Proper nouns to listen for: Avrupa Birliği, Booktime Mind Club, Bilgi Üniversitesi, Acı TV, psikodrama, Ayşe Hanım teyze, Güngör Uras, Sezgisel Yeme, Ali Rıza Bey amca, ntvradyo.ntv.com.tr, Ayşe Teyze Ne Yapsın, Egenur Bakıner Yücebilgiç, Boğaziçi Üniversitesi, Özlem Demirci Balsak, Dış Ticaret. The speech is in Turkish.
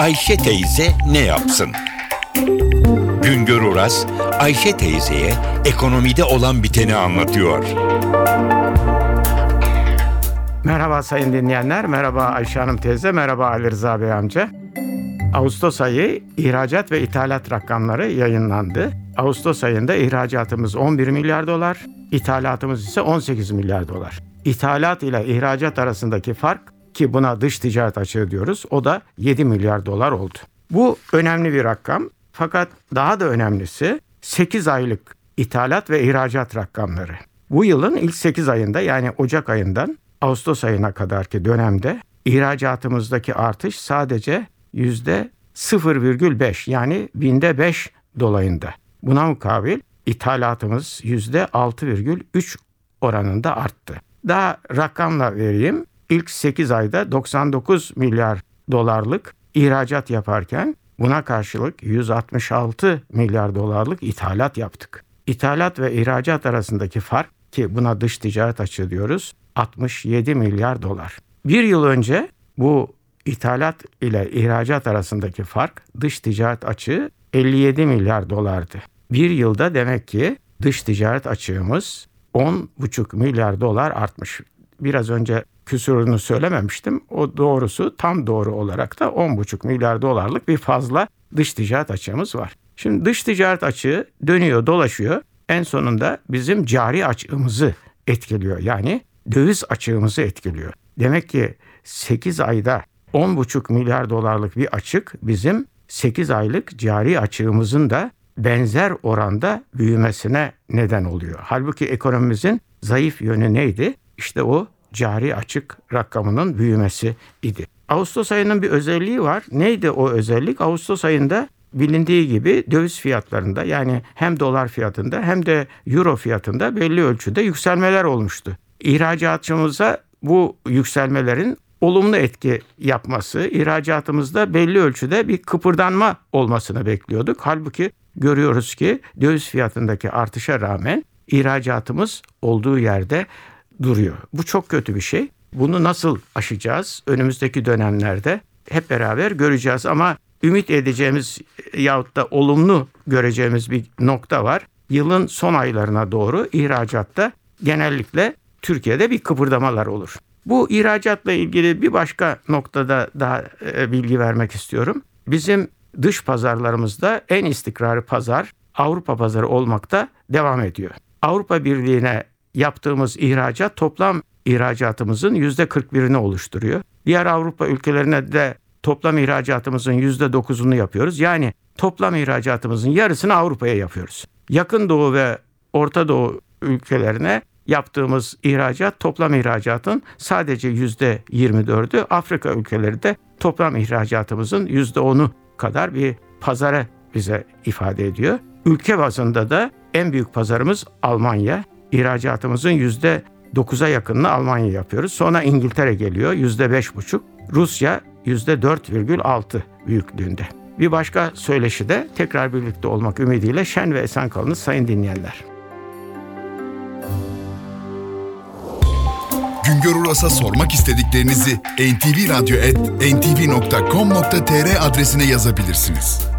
Ayşe Teyze Ne Yapsın? Güngör Uras, Ayşe teyzeye ekonomide olan biteni anlatıyor. Merhaba sayın dinleyenler, merhaba Ayşe Hanım teyze, merhaba Ali Rıza Bey amca. Ağustos ayı ihracat ve ithalat rakamları yayınlandı. Ağustos ayında ihracatımız 11 milyar dolar, ithalatımız ise 18 milyar dolar. İthalat ile ihracat arasındaki fark, ki buna dış ticaret açığı diyoruz, o da 7 milyar dolar oldu. Bu önemli bir rakam. Fakat daha da önemlisi 8 aylık ithalat ve ihracat rakamları. Bu yılın ilk 8 ayında, yani Ocak ayından Ağustos ayına kadarki dönemde ihracatımızdaki artış sadece %0,5, yani binde 5 dolayında. Buna mukabil ithalatımız %6,3 oranında arttı. Daha rakamla vereyim. İlk 8 ayda 99 milyar dolarlık ihracat yaparken buna karşılık 166 milyar dolarlık ithalat yaptık. İthalat ve ihracat arasındaki fark, ki buna dış ticaret açığı diyoruz, 67 milyar dolar. Bir yıl önce bu ithalat ile ihracat arasındaki fark, dış ticaret açığı 57 milyar dolardı. Bir yılda demek ki dış ticaret açığımız 10,5 milyar dolar artmış. Biraz önce küsurunu söylememiştim. O doğrusu, tam doğru olarak da 10,5 milyar dolarlık bir fazla dış ticaret açığımız var. Şimdi dış ticaret açığı dönüyor, dolaşıyor. En sonunda bizim cari açığımızı etkiliyor. Yani döviz açığımızı etkiliyor. Demek ki 8 ayda 10,5 milyar dolarlık bir açık bizim 8 aylık cari açığımızın da benzer oranda büyümesine neden oluyor. Halbuki ekonomimizin zayıf yönü neydi? İşte o cari açık rakamının büyümesi idi. Ağustos ayının bir özelliği var. Neydi o özellik? Ağustos ayında bilindiği gibi döviz fiyatlarında, yani hem dolar fiyatında hem de euro fiyatında belli ölçüde yükselmeler olmuştu. İhracatçımıza bu yükselmelerin olumlu etki yapması, ihracatımızda belli ölçüde bir kıpırdanma olmasını bekliyorduk. Halbuki görüyoruz ki döviz fiyatındaki artışa rağmen ihracatımız olduğu yerde duruyor. Bu çok kötü bir şey. Bunu nasıl aşacağız? Önümüzdeki dönemlerde hep beraber göreceğiz ama ümit edeceğimiz yahut da olumlu göreceğimiz bir nokta var. Yılın son aylarına doğru ihracatta genellikle Türkiye'de bir kıpırdamalar olur. Bu ihracatla ilgili bir başka noktada daha bilgi vermek istiyorum. Bizim dış pazarlarımızda en istikrarlı pazar Avrupa pazarı olmakta devam ediyor. Avrupa Birliği'ne yaptığımız ihracat toplam ihracatımızın %41'ini oluşturuyor. Diğer Avrupa ülkelerine de toplam ihracatımızın %9'unu yapıyoruz. Yani toplam ihracatımızın yarısını Avrupa'ya yapıyoruz. Yakın Doğu ve Orta Doğu ülkelerine yaptığımız ihracat, toplam ihracatın sadece %24'ü. Afrika ülkeleri de toplam ihracatımızın %10'u kadar bir pazara bize ifade ediyor. Ülke bazında da en büyük pazarımız Almanya. İhracatımızın %9'a yakınını Almanya yapıyoruz. Sonra İngiltere geliyor %5,5. Rusya %4,6 büyüklüğünde. Bir başka söyleşi de tekrar birlikte olmak ümidiyle şen ve esen kalınız sayın dinleyenler. Güngör Uras'a sormak istediklerinizi ntvradyo.ntv.com.tr adresine yazabilirsiniz.